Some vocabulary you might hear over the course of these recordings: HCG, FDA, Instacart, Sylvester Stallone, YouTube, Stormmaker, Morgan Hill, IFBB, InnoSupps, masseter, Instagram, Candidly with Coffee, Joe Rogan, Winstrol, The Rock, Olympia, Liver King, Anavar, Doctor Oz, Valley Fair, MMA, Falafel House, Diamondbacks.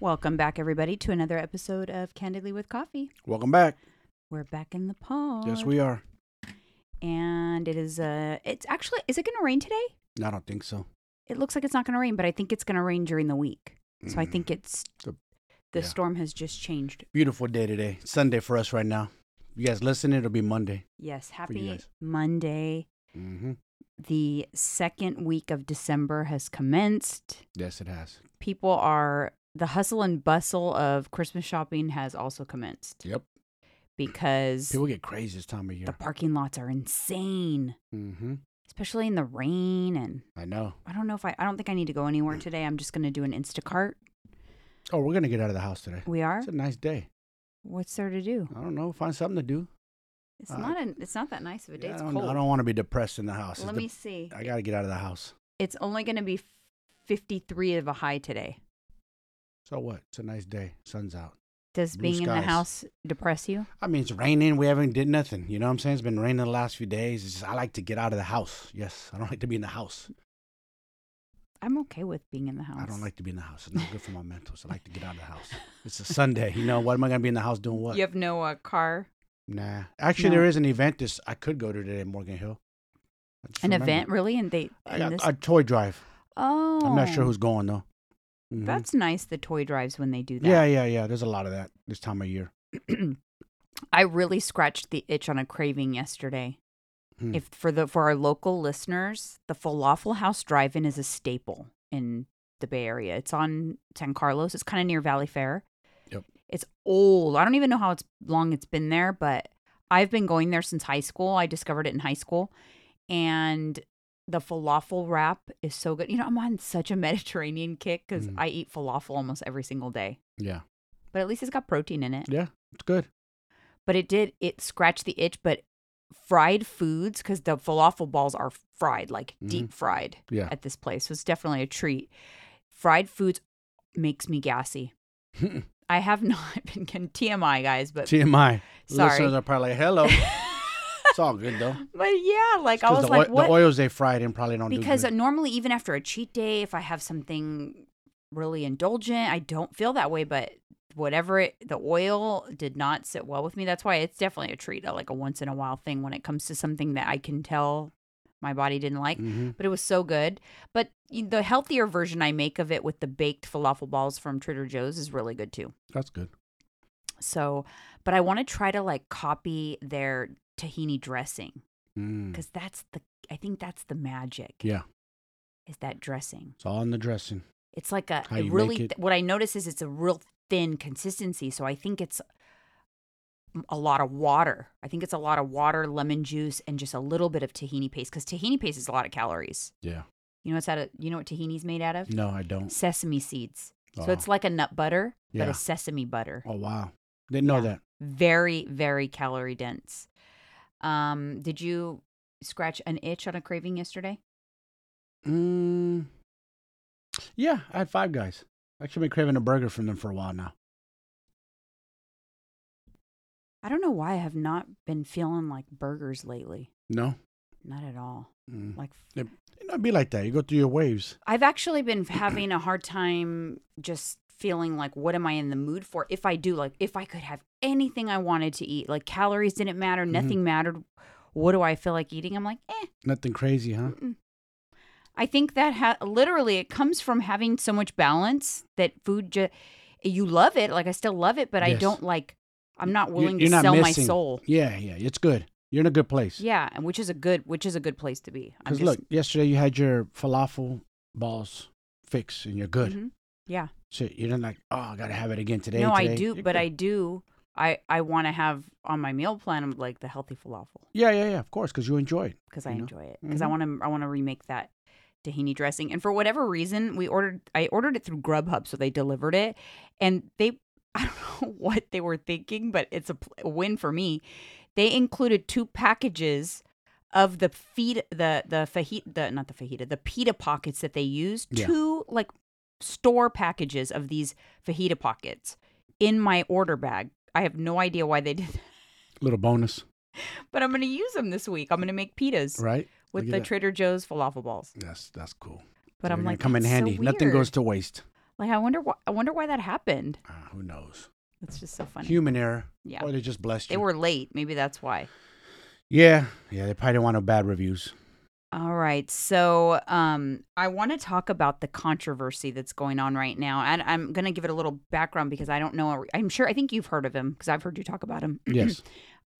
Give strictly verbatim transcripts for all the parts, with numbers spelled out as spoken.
Welcome back, everybody, to another episode of Candidly with Coffee. Welcome back. We're back in the pod. Yes, we are. And it is, uh, it's actually, is it going to rain today? I don't think so. It looks like it's not going to rain, but I think it's going to rain during the week. Mm. So I think it's, the, the yeah. storm has just changed. Beautiful day today. Sunday for us right now. You guys listen, it'll be Monday. Yes, happy Monday. Mm-hmm. The second week of December has commenced. Yes, it has. People are... The hustle and bustle of Christmas shopping has also commenced. Yep. Because... People get crazy this time of year. The parking lots are insane. Mm-hmm. Especially in the rain and... I know. I don't know if I... I don't think I need to go anywhere today. I'm just going to do an Instacart. Oh, we're going to get out of the house today. We are? It's a nice day. What's there to do? I don't know. Find something to do. It's uh, not a, It's not that nice of a day. Yeah, it's I cold. I don't want to be depressed in the house. Let it's me de- see. I got to get out of the house. It's only going to be fifty-three of a high today. So what? It's a nice day. Sun's out. Does Blue being skies. In the house depress you? I mean, it's raining. We haven't did nothing. You know what I'm saying? It's been raining the last few days. It's just, I like to get out of the house. Yes. I don't like to be in the house. I'm okay with being in the house. I don't like to be in the house. It's not good for my mentals. I like to get out of the house. It's a Sunday. You know, what am I going to be in the house doing what? You have no uh, car? Nah. Actually, no. There is an event this I could go to today at Morgan Hill. An remember. Event? Really? And they in I, this... a, a toy drive. Oh. I'm not sure who's going, though. Mm-hmm. That's nice, the toy drives, when they do that. Yeah, yeah, yeah. There's a lot of that this time of year. I really scratched the itch on a craving yesterday. Hmm. If for the for our local listeners, the Falafel House drive-in is a staple in the Bay Area. It's on San Carlos. It's kind of near Valley Fair. Yep. It's old. I don't even know how it's long it's been there, but I've been going there since high school. I discovered it in high school. And... The falafel wrap is so good. You know, I'm on such a Mediterranean kick because mm. I eat falafel almost every single day. Yeah. But at least it's got protein in it. Yeah, it's good. But it did, it scratched the itch, but fried foods, because the falafel balls are fried, like mm. deep fried yeah. at this place. So it's definitely a treat. Fried foods makes me gassy. I have not been getting T M I, guys, but. T M I. Sorry. Listeners are probably like, hello. It's all good, though. But yeah, like I was the, like, what? The oils they fried in probably don't do good. Because normally, even after a cheat day, if I have something really indulgent, I don't feel that way. But whatever, it, the oil did not sit well with me. That's why it's definitely a treat, like a once in a while thing when it comes to something that I can tell my body didn't like. Mm-hmm. But it was so good. But the healthier version I make of it with the baked falafel balls from Trader Joe's is really good, too. That's good. So, but I want to try to like copy their... tahini dressing because mm. that's the I think that's the magic yeah is that dressing. It's all in the dressing. It's like a it really it. Th- what I notice is it's a real thin consistency, so I think it's a lot of water I think it's a lot of water, lemon juice, and just a little bit of tahini paste, because tahini paste is a lot of calories. Yeah. You know it's out of you know what tahini's made out of? No, I don't. Sesame seeds. Oh. So it's like a nut butter yeah. but a sesame butter. Oh wow, didn't know yeah. that. Very very calorie dense. Um, did you scratch an itch on a craving yesterday? Mm, yeah, I had Five Guys. I've actually been craving a burger from them for a while now. I don't know why I have not been feeling like burgers lately. No? Not at all. Mm. Like, it, it'd be like that. You go through your waves. I've actually been having a hard time just feeling like, what am I in the mood for? If I do, like, if I could have anything I wanted to eat, like calories didn't matter, nothing mm-hmm. mattered. What do I feel like eating? I'm like, eh. Nothing crazy, huh? Mm-mm. I think that ha- literally it comes from having so much balance that food, ju- you love it. Like, I still love it, but yes. I don't like, I'm not willing you're, you're to not sell missing. My soul. Yeah, yeah, it's good. You're in a good place. Yeah, and which is a good, which is a good place to be. Because look, yesterday you had your falafel balls fixed and you're good. Mm-hmm. Yeah. So you're not like, oh, I got to have it again today. No, today. I do, you're but good. I do. I, I want to have on my meal plan like the healthy falafel. Yeah, yeah, yeah, of course, because you enjoy it. Because I know? enjoy it. Because mm-hmm. I want to I want to remake that tahini dressing. And for whatever reason, we ordered I ordered it through Grubhub, so they delivered it. And they, I don't know what they were thinking, but it's a, a win for me. They included two packages of the feed the the fajita the not the fajita the pita pockets that they use. Yeah. Two like store packages of these fajita pockets in my order bag. I have no idea why they did that. Little bonus. But I'm going to use them this week. I'm going to make pitas. Right. With Look the Trader Joe's falafel balls. That's that's cool. But They're I'm like, come in handy. So nothing goes to waste. Like, I wonder why, I wonder why that happened. Uh, who knows? It's just so funny. Human error. Yeah. Or they just blessed you. They were late. Maybe that's why. Yeah. Yeah, they probably didn't want no bad reviews. All right. So um, I want to talk about the controversy that's going on right now. And I'm going to give it a little background because I don't know. I'm sure, I think you've heard of him because I've heard you talk about him. Yes.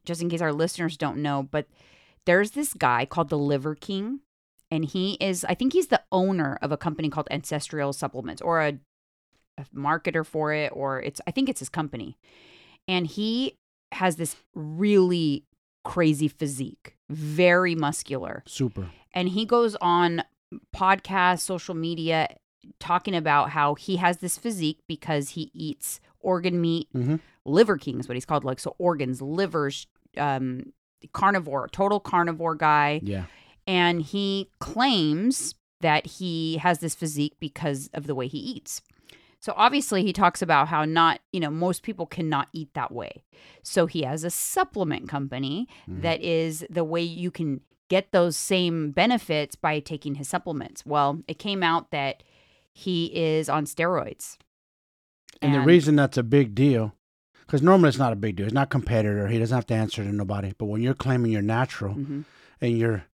Just in case our listeners don't know. But there's this guy called the Liver King. And he is, I think he's the owner of a company called Ancestral Supplements or a, a marketer for it, or it's, I think it's his company. And he has this really crazy physique, very muscular. Super. And he goes on podcasts, social media, talking about how he has this physique because he eats organ meat. Mm-hmm. Liver King is what he's called, like, so organs, livers, um, carnivore, total carnivore guy. Yeah. And he claims that he has this physique because of the way he eats. So obviously he talks about how not, you know, most people cannot eat that way. So he has a supplement company mm-hmm. that is the way you can get those same benefits by taking his supplements. Well, it came out that he is on steroids. And, and the reason that's a big deal, because normally it's not a big deal. He's not a competitor. He doesn't have to answer to nobody. But when you're claiming you're natural mm-hmm. and you're...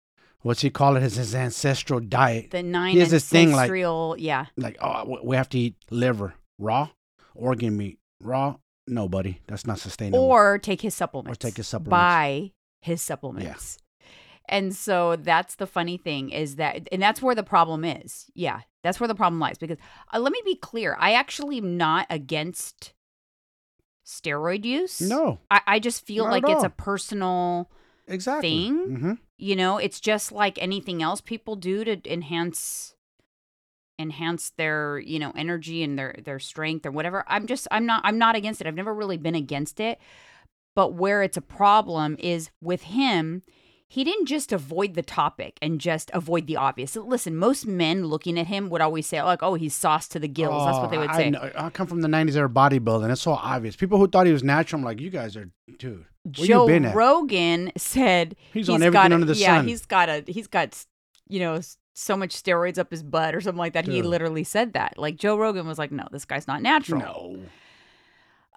What's he call it? His, his ancestral diet. The nine he has this ancestral, thing like, yeah. Like, oh, we have to eat liver, raw, organ meat, raw. No, buddy, that's not sustainable. Or take his supplements. Or take his supplements. Buy his supplements. Yeah. And so that's the funny thing is that, and that's where the problem is. Yeah, that's where the problem lies. Because uh, let me be clear, I actually am not against steroid use. No. I, I just feel like it's a personal... Exactly. thing. Mm-hmm. You know, it's just like anything else people do to enhance enhance their, you know, energy and their their strength or whatever. I'm just I'm not I'm not against it. I've never really been against it. But where it's a problem is with him, he didn't just avoid the topic and just avoid the obvious. Listen, most men looking at him would always say, like, oh, he's sauced to the gills. Oh, that's what they would say. I, know. I come from the nineties, they were bodybuilding. It's so obvious. People who thought he was natural, I'm like, you guys are, dude. Where Joe you been at? Rogan said he's, he's on everything got a, under the yeah, sun. Yeah, he's got a he's got you know so much steroids up his butt or something like that. Dude. He literally said that. Like Joe Rogan was like, no, this guy's not natural. No.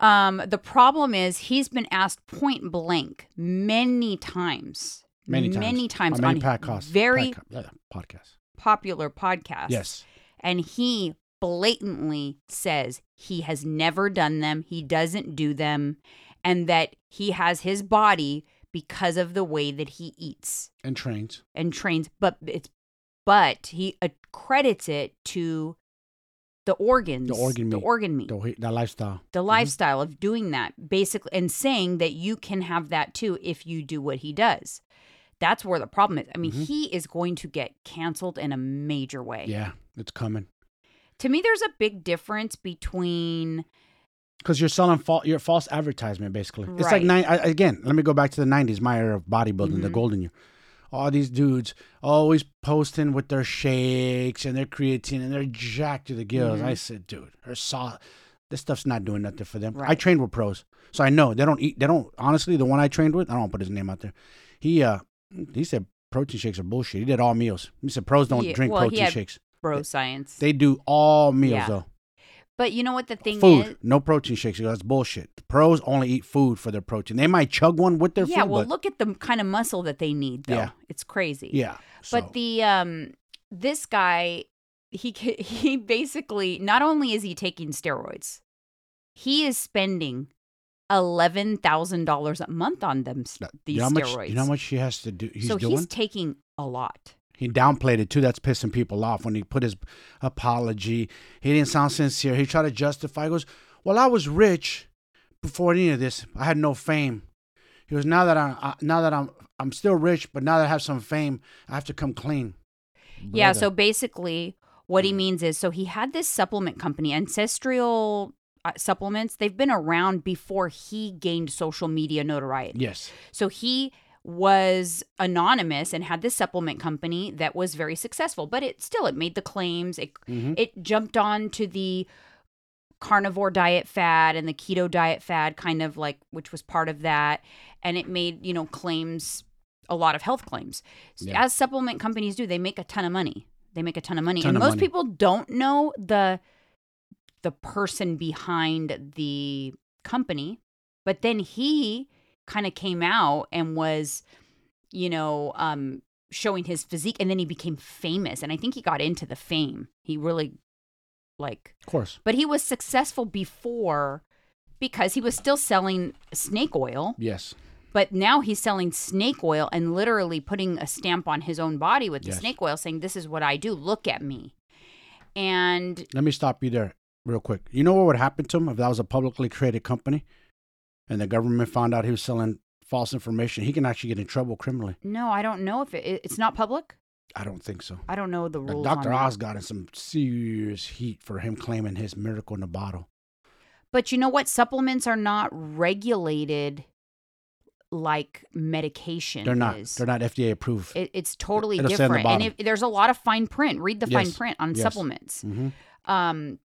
Um, the problem is he's been asked point blank many times, many times, many times on, many on podcasts, very podcasts. popular podcast. Yes, and he blatantly says he has never done them. He doesn't do them. And that he has his body because of the way that he eats. And trains. And trains. But it's, but he accredits it to the organs. The organ meat. The organ meat. The, the lifestyle. The mm-hmm. lifestyle of doing that, basically. And saying that you can have that too if you do what he does. That's where the problem is. I mean, mm-hmm. he is going to get canceled in a major way. Yeah, it's coming. To me, there's a big difference between... Because you're selling fa- your false advertisement, basically. Right. It's like, nine, I, again, let me go back to the nineties, my era of bodybuilding, mm-hmm. the golden year. All these dudes always posting with their shakes and their creatine and they're jacked to the gills. Mm-hmm. I said, dude, her saw, this stuff's not doing nothing for them. Right. I trained with pros, so I know. They don't eat, they don't, honestly, the one I trained with, I don't put his name out there. He uh, he said protein shakes are bullshit. He did all meals. He said pros don't he, drink well, protein shakes. Bro science. They, they do all meals, yeah. though. But you know what the thing food, is? Food, no protein shakes. That's bullshit. The pros only eat food for their protein. They might chug one with their yeah, food. Yeah, well, but... look at the kind of muscle that they need, though. Yeah. It's crazy. Yeah. So. But the um, this guy, he he basically, not only is he taking steroids, he is spending eleven thousand dollars a month on them. These you know steroids. Much, you know how much he has to do? He's so doing? He's taking a lot. He downplayed it, too. That's pissing people off when he put his apology. He didn't sound sincere. He tried to justify. He goes, well, I was rich before any of this. I had no fame. He goes, now that, I, I, now that I'm I'm still rich, but now that I have some fame, I have to come clean. Brother. Yeah, so basically what he means is, so he had this supplement company, Ancestral Supplements. They've been around before he gained social media notoriety. Yes. So he... was anonymous and had this supplement company that was very successful, but it still, it made the claims. It mm-hmm. it jumped on to the carnivore diet fad and the keto diet fad kind of like, which was part of that. And it made, you know, claims, a lot of health claims. So yeah. As supplement companies do, they make a ton of money. They make a ton of money. Ton and of most money. People don't know the the person behind the company. But then he kind of came out and was, you know, um, showing his physique, and then he became famous. And I think he got into the fame. He really, like, of course. But he was successful before because he was still selling snake oil. Yes. But now he's selling snake oil and literally putting a stamp on his own body with the yes. snake oil, saying, this is what I do. Look at me. And let me stop you there real quick. You know what would happen to him if that was a publicly traded company and the government found out he was selling false information? He can actually get in trouble criminally. No, I don't know if it, it's not public. I don't think so. I don't know the rules. Like Doctor Oz got in some serious heat for him claiming his miracle in a bottle. But you know what? Supplements are not regulated like medication. They're not. Is. They're not F D A approved. It, it's totally It'll different. The and if, there's a lot of fine print. Read the yes. fine print on yes. supplements. Mm-hmm. Um,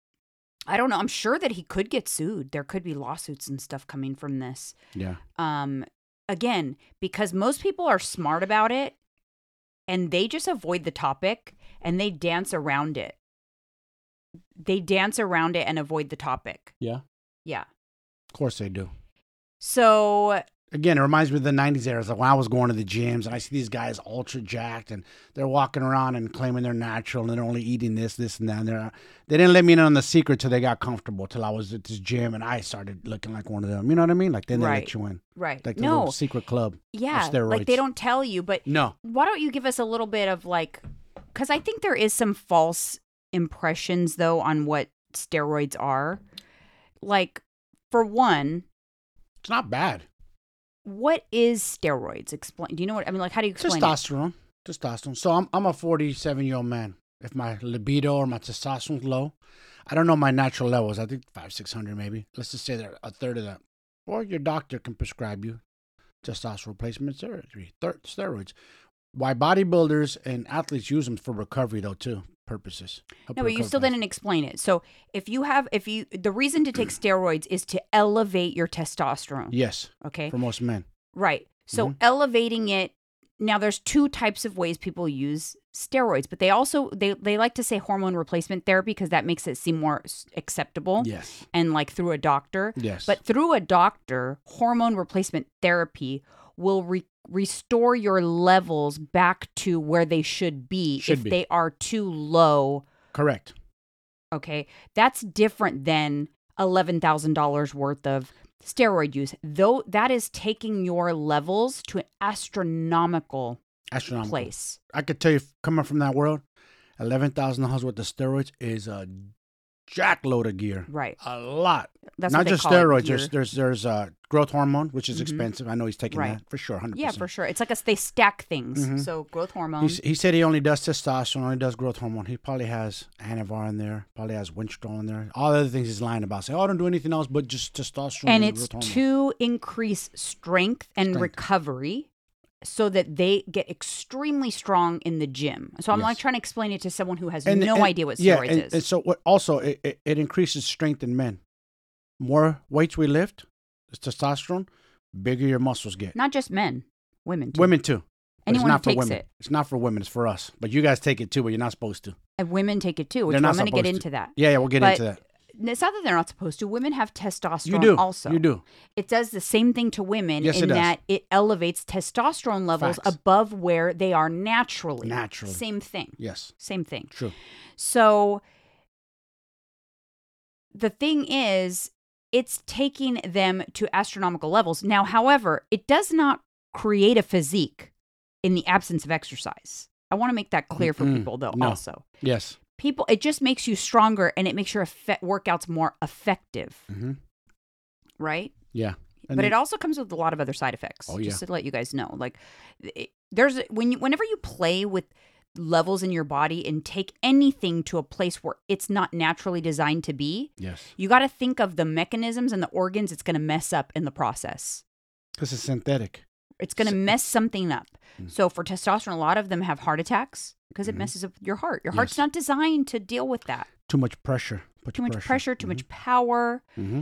I don't know. I'm sure that he could get sued. There could be lawsuits and stuff coming from this. Yeah. Um, again, because most people are smart about it and they just avoid the topic and they dance around it. They dance around it and avoid the topic. Yeah. Yeah. Of course they do. So... Again, it reminds me of the nineties era. It's like when I was going to the gyms and I see these guys ultra jacked and they're walking around and claiming they're natural and they're only eating this, this, and that. And they're, they didn't let me in on the secret till they got comfortable, till I was at this gym and I started looking like one of them. You know what I mean? Like then right. they let you in. Right. Like the no. little secret club. Yeah. Of steroids. Like they don't tell you, but no. why don't you give us a little bit of like, because I think there is some false impressions though on what steroids are. Like for one. It's not bad. What is steroids? Explain. Do you know what I mean? Like, how do you explain testosterone? It? Testosterone. So I'm I'm a forty-seven-year-old man. If my libido or my testosterone's low, I don't know my natural levels. I think five, six hundred maybe. Let's just say they're a third of that. Or your doctor can prescribe you testosterone replacement therapy, steroids. Why bodybuilders and athletes use them for recovery though too purposes. No, but you still plans. Didn't explain it. So if you have, if you, the reason to take steroids is to elevate your testosterone. Yes. Okay. For most men. Right. So mm-hmm. elevating it. Now there's two types of ways people use steroids, but they also, they, they like to say hormone replacement therapy because that makes it seem more acceptable. Yes. And like through a doctor. Yes. But through a doctor, hormone replacement therapy will re- restore your levels back to where they should be should if be. They are too low. Correct. Okay. That's different than eleven thousand dollars worth of steroid use. Though that is taking your levels to an astronomical, astronomical. place. I could tell you, coming from that world, eleven thousand dollars worth of steroids is a jackload of gear. Right. A lot. That's not just steroids. There's there's there's uh, growth hormone, which is mm-hmm. expensive. I know he's taking right. that for sure, one hundred percent. Yeah, for sure. It's like a, they stack things. Mm-hmm. So growth hormone. He's, he said he only does testosterone, only does growth hormone. He probably has Anavar in there, probably has Winstrol in there. All the other things he's lying about. Say, oh, I don't do anything else but just testosterone and, and growth hormone. And it's to increase strength and strength. recovery so that they get extremely strong in the gym. So I'm yes. like trying to explain it to someone who has and, no and, idea what steroids yeah, and, is. And so what also, it, it, it increases strength in men. More weights we lift, it's testosterone, bigger your muscles get. Not just men, women too. Women too. Anyone who takes it. It's not for women, it's for us. But you guys take it too, but you're not supposed to. And women take it too, which I'm going to get into that. Yeah, yeah, we'll get into that. It's not that they're not supposed to. Women have testosterone you do. also. You do. It does the same thing to women yes, in it does. that it elevates testosterone levels Facts. above where they are naturally. Naturally. Same thing. Yes. Same thing. True. So the thing is, it's taking them to astronomical levels. Now, however, it does not create a physique in the absence of exercise. I want to make that clear for mm-hmm. people though no. also. Yes. People, it just makes you stronger and it makes your effect, workouts more effective, mm-hmm. right? Yeah. And but then, it also comes with a lot of other side effects, oh, just yeah. to let you guys know. Like, it, there's when you, whenever you play with levels in your body and take anything to a place where it's not naturally designed to be, yes. you got to think of the mechanisms and the organs it's going to mess up in the process. Because it's synthetic. It's going to mess something up. Mm-hmm. So for testosterone, a lot of them have heart attacks because it mm-hmm. messes up your heart. Your yes. heart's not designed to deal with that. Too much pressure. Put too much pressure, pressure too mm-hmm. much power. Mm-hmm.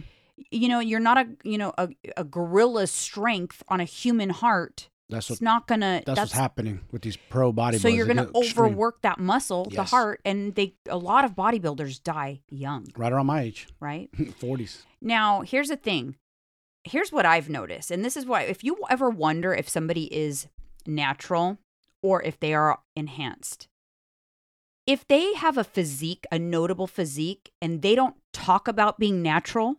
You know, you're not a, you know, a, a gorilla's strength on a human heart That's what, it's not gonna. That's, that's what's happening with these pro bodybuilders. So you're gonna get overwork extreme. that muscle, yes. the heart, and they. A lot of bodybuilders die young. Right around my age. Right. forties. Now here's the thing. Here's what I've noticed, and this is why. If you ever wonder if somebody is natural or if they are enhanced, if they have a physique, a notable physique, and they don't talk about being natural,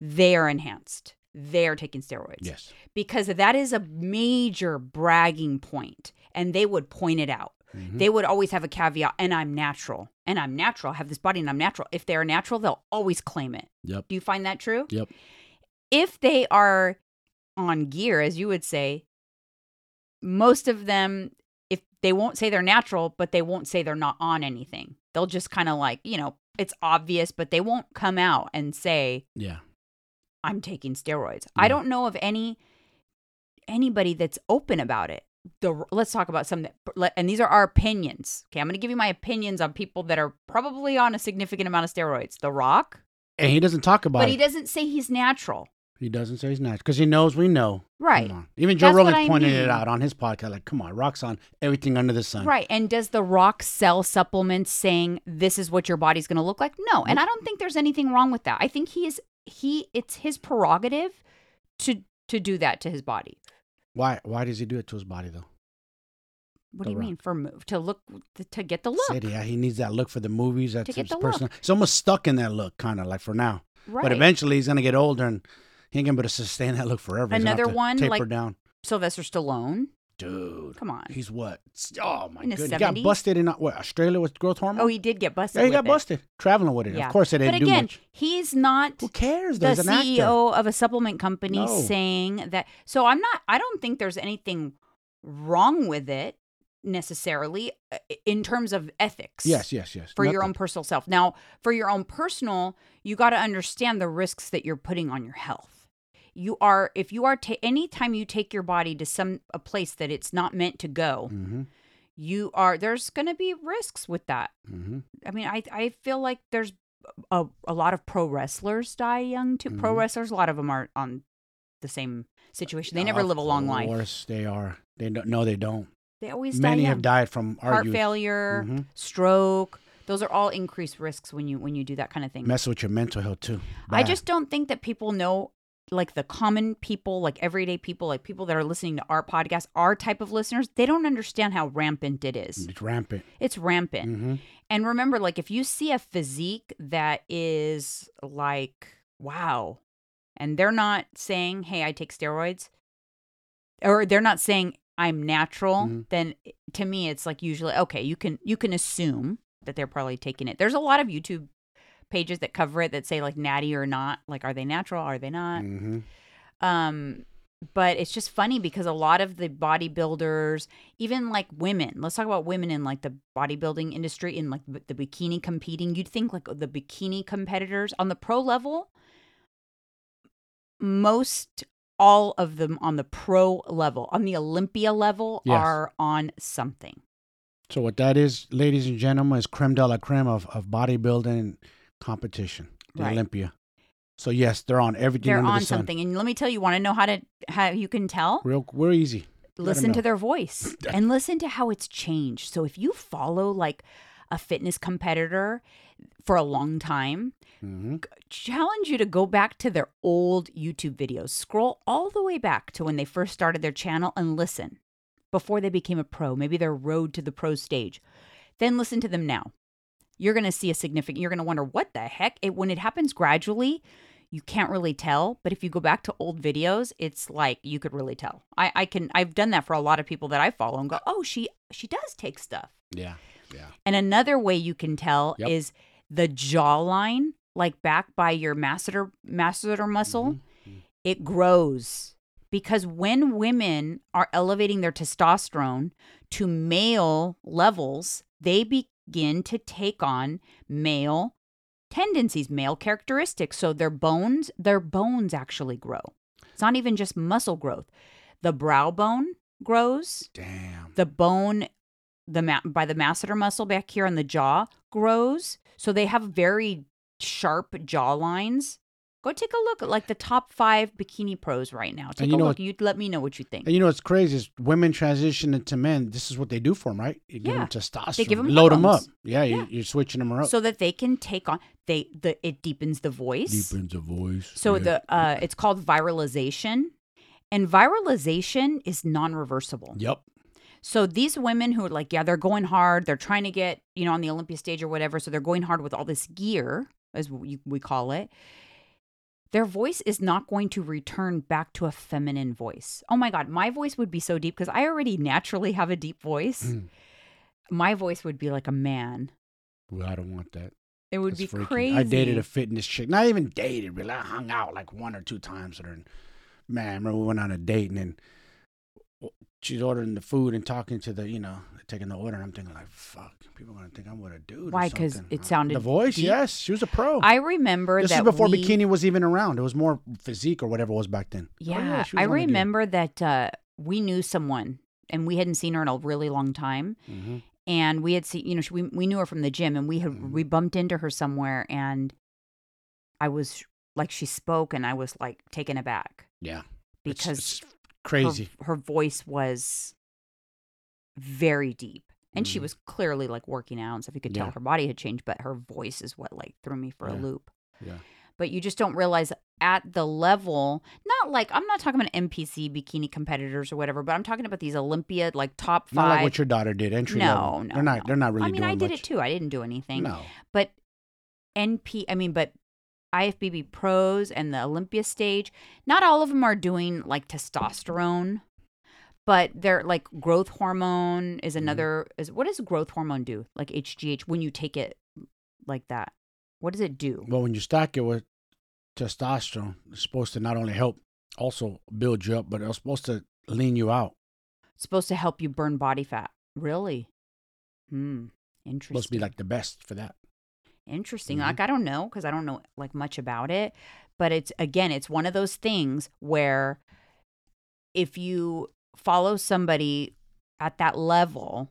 they are enhanced. They're taking steroids. Yes. Because that is a major bragging point, and they would point it out. Mm-hmm. They would always have a caveat, and I'm natural, and I'm natural, I have this body, and I'm natural. If they're natural, they'll always claim it. Yep. Do you find that true? Yep. If they are on gear, as you would say, most of them, if they won't say they're natural, but they won't say they're not on anything. They'll just kind of like, you know, it's obvious, but they won't come out and say, yeah, I'm taking steroids. Yeah. I don't know of any anybody that's open about it. The, let's talk about some, that, and these are our opinions. Okay, I'm going to give you my opinions on people that are probably on a significant amount of steroids. The Rock. And he doesn't talk about but it. But he doesn't say he's natural. He doesn't say he's natural because he knows we know. Right. Even Joe Rogan pointed mean. it out on his podcast. Like, come on, Rock's on everything under the sun. Right. And does The Rock sell supplements saying this is what your body's going to look like? No. And I don't think there's anything wrong with that. I think he is... He, it's his prerogative to to do that to his body. Why? Why does he do it to his body though? What do you mean for move to look to get the look? Yeah, he needs that look for the movies. That's his personal. He's almost stuck in that look, kind of like for now. Right. But eventually, he's gonna get older, and he ain't gonna be able to sustain that look forever. Another one, like down. Sylvester Stallone. Dude, come on. He's what? Oh my goodness, he got busted in what, Australia with growth hormone. Oh, he did get busted. Yeah, he got it. busted traveling with it. Yeah. Of course, it didn't do much. But again, he's not. Who cares? There's the an C E O actor. of a supplement company no. saying that. So I'm not. I don't think there's anything wrong with it necessarily in terms of ethics. Yes, yes, yes. For Nothing. your own personal self. Now, for your own personal, you got to understand the risks that you're putting on your health. You are, if you are, ta- anytime you take your body to some, a place that it's not meant to go, mm-hmm. you are, there's going to be risks with that. Mm-hmm. I mean, I, I feel like there's a, a lot of pro wrestlers die young too. Mm-hmm. Pro wrestlers, a lot of them are on the same situation. They never uh, live a long life. Of course they are. They don't, no, they don't. They always Many die Many have died from our Heart youth. failure, mm-hmm. stroke. Those are all increased risks when you, when you do that kind of thing. Mess with your mental health too. Bad. I just don't think that people know. Like the common people, like everyday people, like people that are listening to our podcast, our type of listeners, they don't understand how rampant it is. It's rampant. It's rampant. Mm-hmm. And remember, like if you see a physique that is like, wow, and they're not saying, hey, I take steroids, or they're not saying I'm natural, mm-hmm. then to me, it's like usually, okay, you can you can assume that they're probably taking it. There's a lot of YouTube pages that cover it that say like natty or not, like are they natural, are they not? Mm-hmm. Um, but it's just funny because a lot of the bodybuilders, even like women, let's talk about women in like the bodybuilding industry, in like the bikini competing, you'd think like the bikini competitors on the pro level, most all of them on the pro level, on the Olympia level yes. are on something. So what that is, ladies and gentlemen, is creme de la creme of, of bodybuilding competition, the right. Olympia. So yes, they're on everything. They're under on the sun. something, and let me tell you, want to know how to how you can tell? Real, we're easy. Listen to their voice and listen to how it's changed. So if you follow like a fitness competitor for a long time, mm-hmm. challenge you to go back to their old YouTube videos. Scroll all the way back to when they first started their channel and listen before they became a pro. Maybe their road to the pro stage. Then listen to them now. You're going to see a significant, you're going to wonder what the heck. It, when it happens gradually, you can't really tell. But if you go back to old videos, it's like you could really tell. I, I can, I've done that for a lot of people that I follow and go, oh, she, she does take stuff. Yeah. Yeah. And another way you can tell yep. is the jawline, like back by your masseter, masseter muscle, mm-hmm. it grows. Because when women are elevating their testosterone to male levels, they be begin to take on male tendencies, male characteristics. So their bones, their bones actually grow. It's not even just muscle growth. The brow bone grows. Damn. The bone, the ma- by the masseter muscle back here on the jaw grows. So they have very sharp jaw lines. Go take a look at like the top five bikini pros right now. Take a look. You let me know what you think. And you know what's crazy is women transition into men. This is what they do for them, right? You give yeah. them testosterone. They give them load them up. Yeah, yeah. You're, you're switching them up so that they can take on. They the it deepens the voice. Deepens the voice. So yeah. the uh, it's called viralization, and viralization is non-reversible. Yep. So these women who are like, yeah, they're going hard. They're trying to get, you know, on the Olympia stage or whatever. So they're going hard with all this gear, as we, we call it. Their voice is not going to return back to a feminine voice. Oh my God, my voice would be so deep because I already naturally have a deep voice. Mm. My voice would be like a man. Well, I don't want that. It would That's be freaking. Crazy. I dated a fitness chick. Not even dated, really. I hung out like one or two times with her. And, man, I remember we went on a date and then she's ordering the food and talking to the, you know, taking the order. And I'm thinking like, fuck, people are going to think I'm with a dude. Why? Because it sounded The voice, deep. Yes. She was a pro. I remember this that This was before we... bikini was even around. It was more physique or whatever it was back then. Yeah. Oh, yeah I remember that uh, we knew someone and we hadn't seen her in a really long time. Mm-hmm. And we had seen, you know, she, we, we knew her from the gym and we had mm-hmm. we bumped into her somewhere and I was like, she spoke and I was like taken aback. Yeah. Because... It's, it's... Crazy. Her, her voice was very deep. And mm. she was clearly like working out and stuff. You could tell yeah. her body had changed, but her voice is what like threw me for yeah. a loop. Yeah. But you just don't realize at the level, not like, I'm not talking about N P C bikini competitors or whatever, but I'm talking about these Olympia like top five. Not like what your daughter did, entry no, level. No, they're not, no. They're not really I mean, doing I did much. It too. I didn't do anything. No. But N P, I mean, but I F B B pros and the Olympia stage, not all of them are doing like testosterone, but they're like growth hormone is another, mm. is what does growth hormone do? Like H G H, when you take it like that, what does it do? Well, when you stack it with testosterone, it's supposed to not only help also build you up, but it's supposed to lean you out. It's supposed to help you burn body fat. Really? Hmm. Interesting. Supposed to be like the best for that. Interesting. Mm-hmm. Like, I don't know, because I don't know like much about it, but it's, again, it's one of those things where if you follow somebody at that level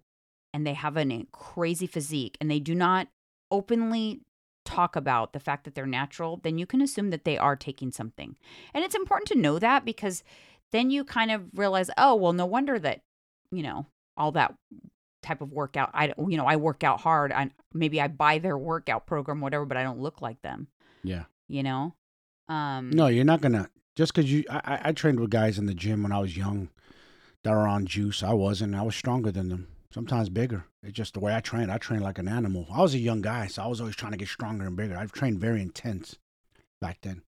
and they have a crazy physique and they do not openly talk about the fact that they're natural, then you can assume that they are taking something. And it's important to know that because then you kind of realize, oh, well, no wonder that, you know, all that type of workout. I, you know, I work out hard. I maybe I buy their workout program, whatever, but I don't look like them. Yeah. You know? Um, no, you're not going to, just because you, I, I trained with guys in the gym when I was young that were on juice. I wasn't, I was stronger than them, sometimes bigger. It's just the way I trained. I trained like an animal. I was a young guy, so I was always trying to get stronger and bigger. I've trained very intense back then.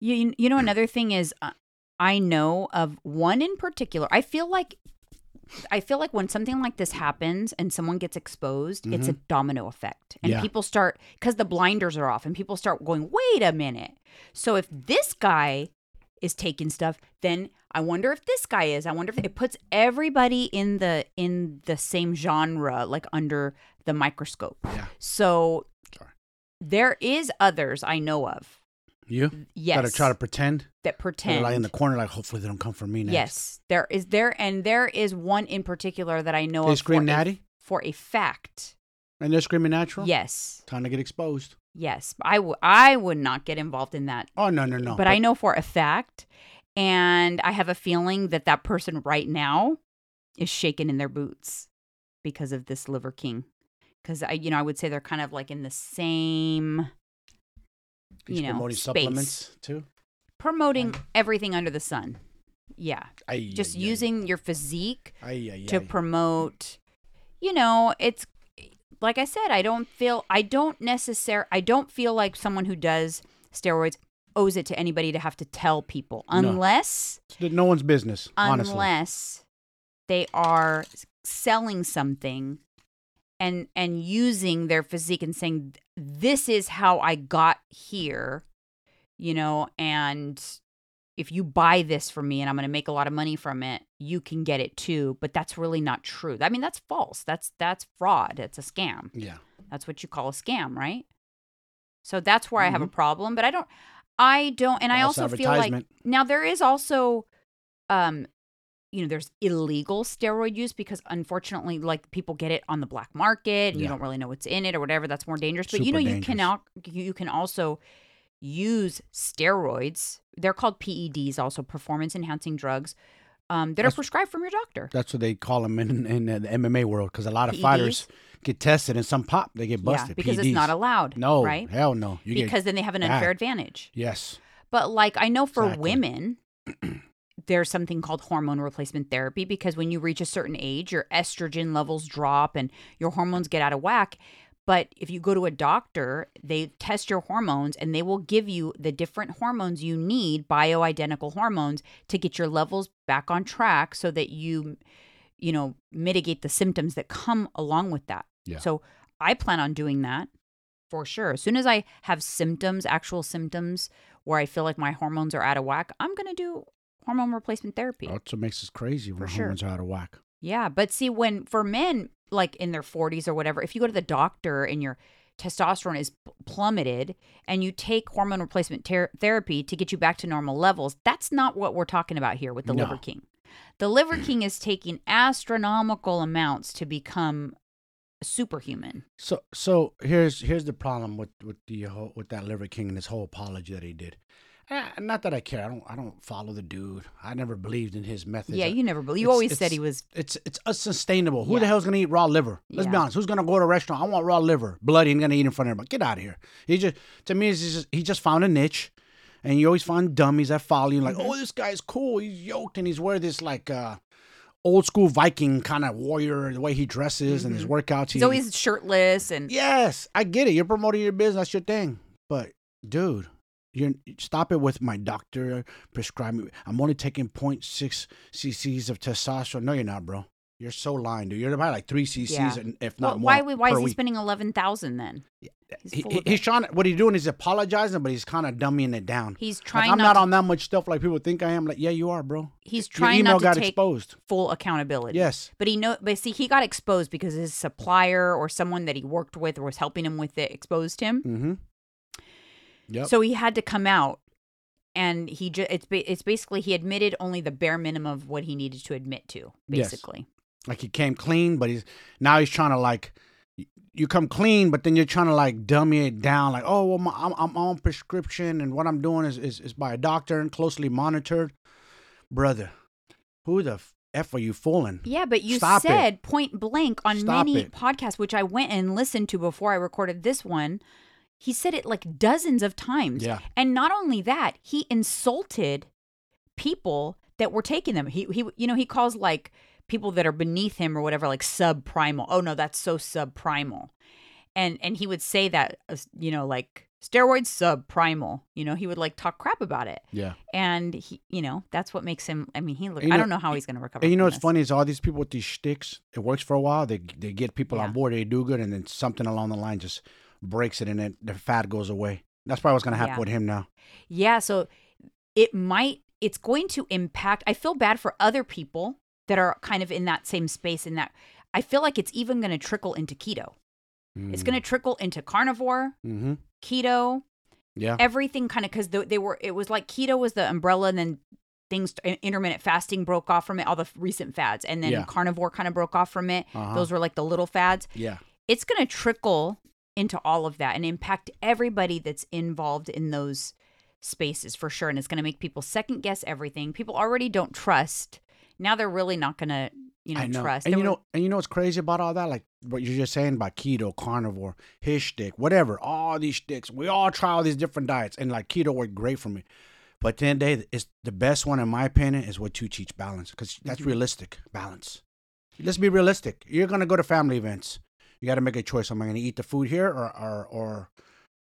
You, you know, another thing is uh, I know of one in particular. I feel like I feel like when something like this happens and someone gets exposed, mm-hmm. it's a domino effect. And yeah. people start, because the blinders are off and people start going, wait a minute. So if this guy is taking stuff, then I wonder if this guy is. I wonder if it puts everybody in the in the same genre, like under the microscope. Yeah. So Sorry. There is others I know of. You? Yes. Gotta try to pretend? That pretend. Like in the corner, like, hopefully they don't come for me next. Yes. There is there, and there is one in particular that I know they of scream for, natty? A, for a fact. And they're screaming natural? Yes. Time to get exposed. Yes. I, w- I would not get involved in that. Oh, no, no, no. But, but I know for a fact, and I have a feeling that that person right now is shaking in their boots because of this Liver King. Because, I, you know, I would say they're kind of like in the same... He's you know, promoting space. Supplements too. Promoting um, everything under the sun. Yeah. Aye, Just aye, using aye. your physique aye, aye, to aye. promote, you know, it's like I said, I don't feel, I don't necessarily, I don't feel like someone who does steroids owes it to anybody to have to tell people unless. No, no one's business, honestly. Unless they are selling something and and using their physique and saying, this is how I got here, you know, and if you buy this from me and I'm going to make a lot of money from it, you can get it too. But that's really not true. I mean, that's false. That's that's fraud. It's a scam. Yeah. That's what you call a scam, right? So that's where mm-hmm. I have a problem. But I don't, I don't, and false I also feel like, now there is also, um, you know, there's illegal steroid use because unfortunately, like people get it on the black market and yeah. you don't really know what's in it or whatever. That's more dangerous. But Super you know, dangerous. you can al- you can also use steroids. They're called P E Ds, also performance-enhancing drugs, um, that that's, are prescribed from your doctor. That's what they call them in, in the M M A world, because a lot of P E Ds? Fighters get tested and some pop, they get busted. Yeah, because P E Ds. It's not allowed. No, right? Hell no. You because get, then they have an unfair ah, advantage. Yes. But like I know for exactly. women, there's something called hormone replacement therapy, because when you reach a certain age, your estrogen levels drop and your hormones get out of whack. But if you go to a doctor, they test your hormones and they will give you the different hormones you need, bioidentical hormones, to get your levels back on track so that you, you know, mitigate the symptoms that come along with that. Yeah. So I plan on doing that for sure. As soon as I have symptoms, actual symptoms where I feel like my hormones are out of whack, I'm going to do hormone replacement therapy. That's what makes us crazy when sure. hormones are out of whack. Yeah. But see, when for men, like in their forties or whatever, if you go to the doctor and your testosterone is plummeted and you take hormone replacement ter- therapy to get you back to normal levels, that's not what we're talking about here with the no. Liver King. The Liver King is taking astronomical amounts to become superhuman. So so here's here's the problem with, with the whole, with that Liver King and this whole apology that he did. Eh, not that I care. I don't. I don't follow the dude. I never believed in his methods. Yeah, you never believed. You it's, always it's, said he was. It's it's unsustainable. Who yeah. the hell's gonna eat raw liver? Let's yeah. be honest. Who's gonna go to a restaurant? I want raw liver, bloody, and gonna eat in front of everybody. Get out of here. He just to me, it's just, he just found a niche, and you always find dummies that follow you. Like, oh, this guy's cool. He's yoked and he's wearing this like. Uh, old school Viking kind of warrior, the way he dresses mm-hmm. and his workouts. He's he, always shirtless and. Yes, I get it. You're promoting your business, that's your thing. But dude, you stop it with my doctor prescribing. I'm only taking zero point six cc's of testosterone. No, you're not, bro. You're so lying, dude. You're probably like three cc's, yeah. and if not well, more. Why? Why per is he week. Spending eleven thousand then? Yeah. He's, he, he, he's trying. What he's doing is apologizing, but he's kind of dumbing it down. He's trying. Like, I'm not, not to, on that much stuff like people think I am. Like, yeah, you are, bro. He's trying. Your email not to got take exposed. Full accountability. Yes, but he know. But see, he got exposed because his supplier or someone that he worked with or was helping him with it exposed him. Mm-hmm. Yep. So he had to come out, and he just it's ba- it's basically he admitted only the bare minimum of what he needed to admit to, basically. Yes. Like he came clean, but he's now he's trying to like. You come clean, but then you're trying to like dummy it down, like, oh, well, my, I'm I'm on prescription, and what I'm doing is, is is by a doctor and closely monitored, brother. Who the f are you fooling? Yeah, but you Stop said it. Point blank on Stop many it. Podcasts, which I went and listened to before I recorded this one. He said it like dozens of times, yeah. And not only that, he insulted people that were taking them. He he, you know, he calls like. People that are beneath him or whatever, like subprimal. Oh no, that's so subprimal. And and he would say that, you know, like steroids subprimal. You know, he would like talk crap about it. Yeah. And he, you know, that's what makes him. I mean, he. Look, you know, I don't know how he's gonna recover. And you know, what's funny is all these people with these shticks. It works for a while. They they get people yeah. on board. They do good, and then something along the line just breaks it, and then the fad goes away. That's probably what's gonna happen yeah. with him now. Yeah. So it might. It's going to impact. I feel bad for other people. That are kind of in that same space, in that I feel like it's even going to trickle into keto. Mm. It's going to trickle into carnivore, mm-hmm. keto, yeah, everything kind of because they, they were. It was like keto was the umbrella, and then things intermittent fasting broke off from it. All the recent fads, and then yeah. carnivore kind of broke off from it. Uh-huh. Those were like the little fads. Yeah, it's going to trickle into all of that and impact everybody that's involved in those spaces for sure. And it's going to make people second guess everything. People already don't trust. Now they're really not going to, you know, I know. trust. And there you were... know, and you know what's crazy about all that? Like what you're just saying about keto, carnivore, his shtick, whatever, all these shticks. We all try all these different diets, and like keto worked great for me. But at the end of the day, it's the best one in my opinion is what you teach balance, because that's mm-hmm. realistic balance. Let's be realistic. You're going to go to family events. You got to make a choice. Am I going to eat the food here, or or or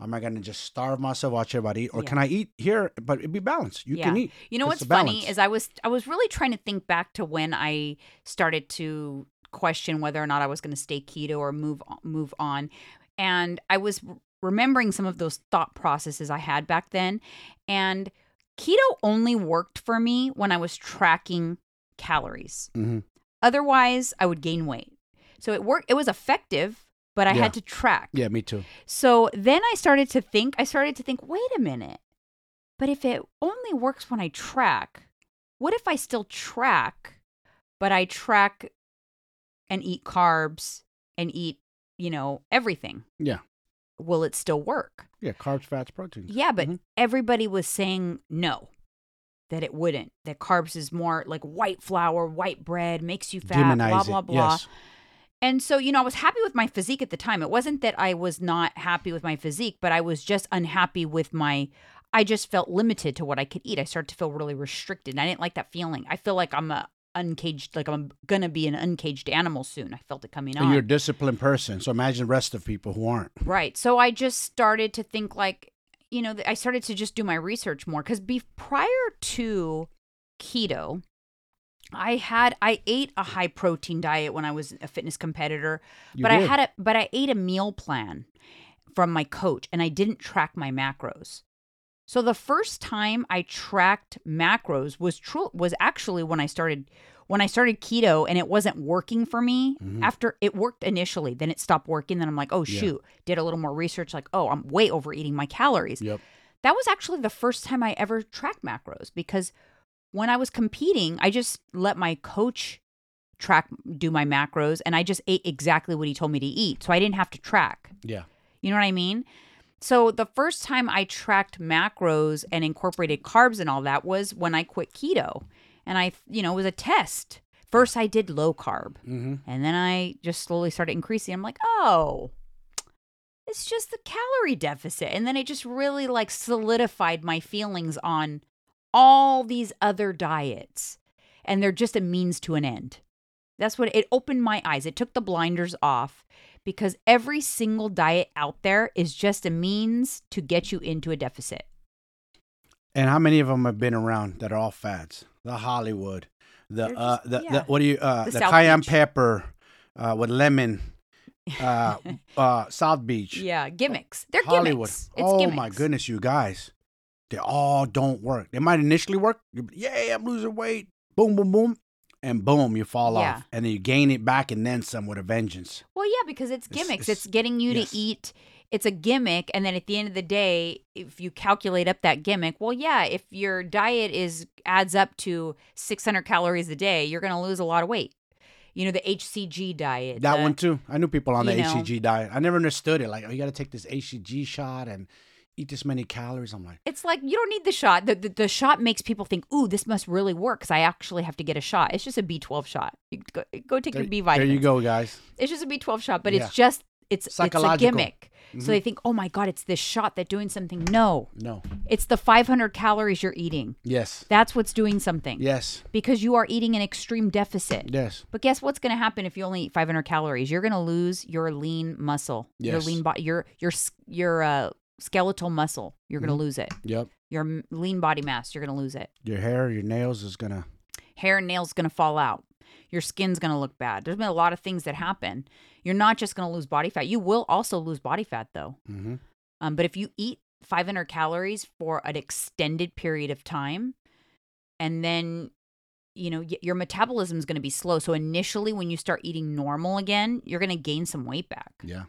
am I going to just starve myself, watch everybody eat? Or yeah. can I eat here? But it'd be balanced. You yeah. can eat. You know it's what's funny is I was I was really trying to think back to when I started to question whether or not I was going to stay keto or move move on. And I was remembering some of those thought processes I had back then. And keto only worked for me when I was tracking calories. Mm-hmm. Otherwise, I would gain weight. So it worked. It was effective. But I yeah. had to track. Yeah, me too. So then I started to think, I started to think, wait a minute. But if it only works when I track, what if I still track, but I track and eat carbs and eat, you know, everything? Yeah. will it still work? Yeah, carbs, fats, proteins. Yeah, but mm-hmm. everybody was saying no, that it wouldn't. That carbs is more like white flour, white bread, makes you fat, demonize blah, blah, it. blah. Yes. And so, you know, I was happy with my physique at the time. It wasn't that I was not happy with my physique, but I was just unhappy with my, I just felt limited to what I could eat. I started to feel really restricted, and I didn't like that feeling. I feel like I'm a uncaged, like I'm going to be an uncaged animal soon. I felt it coming on. And you're a disciplined person, so imagine the rest of people who aren't. Right. So I just started to think like, you know, I started to just do my research more, because be- prior to keto, I had, I ate a high protein diet when I was a fitness competitor, you but did. I had a, but I ate a meal plan from my coach, and I didn't track my macros. So the first time I tracked macros was true, was actually when I started, when I started keto, and it wasn't working for me. Mm-hmm. After it worked initially, then it stopped working. Then I'm like, oh shoot, yeah. did a little more research. Like, oh, I'm way overeating my calories. Yep. That was actually the first time I ever tracked macros, because when I was competing, I just let my coach track, do my macros, and I just ate exactly what he told me to eat. So I didn't have to track. Yeah. You know what I mean? So the first time I tracked macros and incorporated carbs and all that was when I quit keto. And I, you know, it was a test. First I did low carb, mm-hmm. and then I just slowly started increasing. I'm like, oh, it's just the calorie deficit. And then it just really like solidified my feelings on all these other diets, and they're just a means to an end. That's what it opened my eyes. It took the blinders off, because every single diet out there is just a means to get you into a deficit. And how many of them have been around that are all fads? The Hollywood, the just, uh, the, yeah. the what do you uh, the, the cayenne Beach. pepper uh, with lemon, uh, uh, South Beach. Yeah, gimmicks. They're Hollywood. gimmicks. It's oh gimmicks. My goodness, you guys. They all don't work. They might initially work. Yay, I'm losing weight. Boom, boom, boom. And boom, you fall yeah. off. And then you gain it back and then some with a vengeance. Well, yeah, because it's gimmicks. It's, it's, it's getting you yes. to eat. It's a gimmick. And then at the end of the day, if you calculate up that gimmick, well, yeah, if your diet is adds up to six hundred calories a day, you're going to lose a lot of weight. You know, the H C G diet. That the, one, too. I knew people on the H C G diet. I never understood it. Like, oh, you got to take this H C G shot and eat this many calories. I'm like, it's like, you don't need the shot. The, the, the shot makes people think, ooh, this must really work because I actually have to get a shot. It's just a B twelve shot. You go, go take there, your B vitamins. There you go, guys. It's just a B twelve shot, but yeah. it's just, it's, Psychological. it's a gimmick. Mm-hmm. So they think, oh my God, it's this shot that's doing something. No. No. It's the five hundred calories you're eating. Yes. That's what's doing something. Yes. Because you are eating an extreme deficit. Yes. But guess what's going to happen if you only eat five hundred calories? You're going to lose your lean muscle. Yes. Your lean body, your, your, your, uh, skeletal muscle, you're going to mm-hmm. lose it. Yep. Your lean body mass, you're going to lose it. Your hair, your nails is going to... Hair and nails going to fall out. Your skin's going to look bad. There's been a lot of things that happen. You're not just going to lose body fat. You will also lose body fat, though. Mm-hmm. Um, but if you eat five hundred calories for an extended period of time, and then, you know, y- your metabolism is going to be slow. So initially, when you start eating normal again, you're going to gain some weight back. Yeah.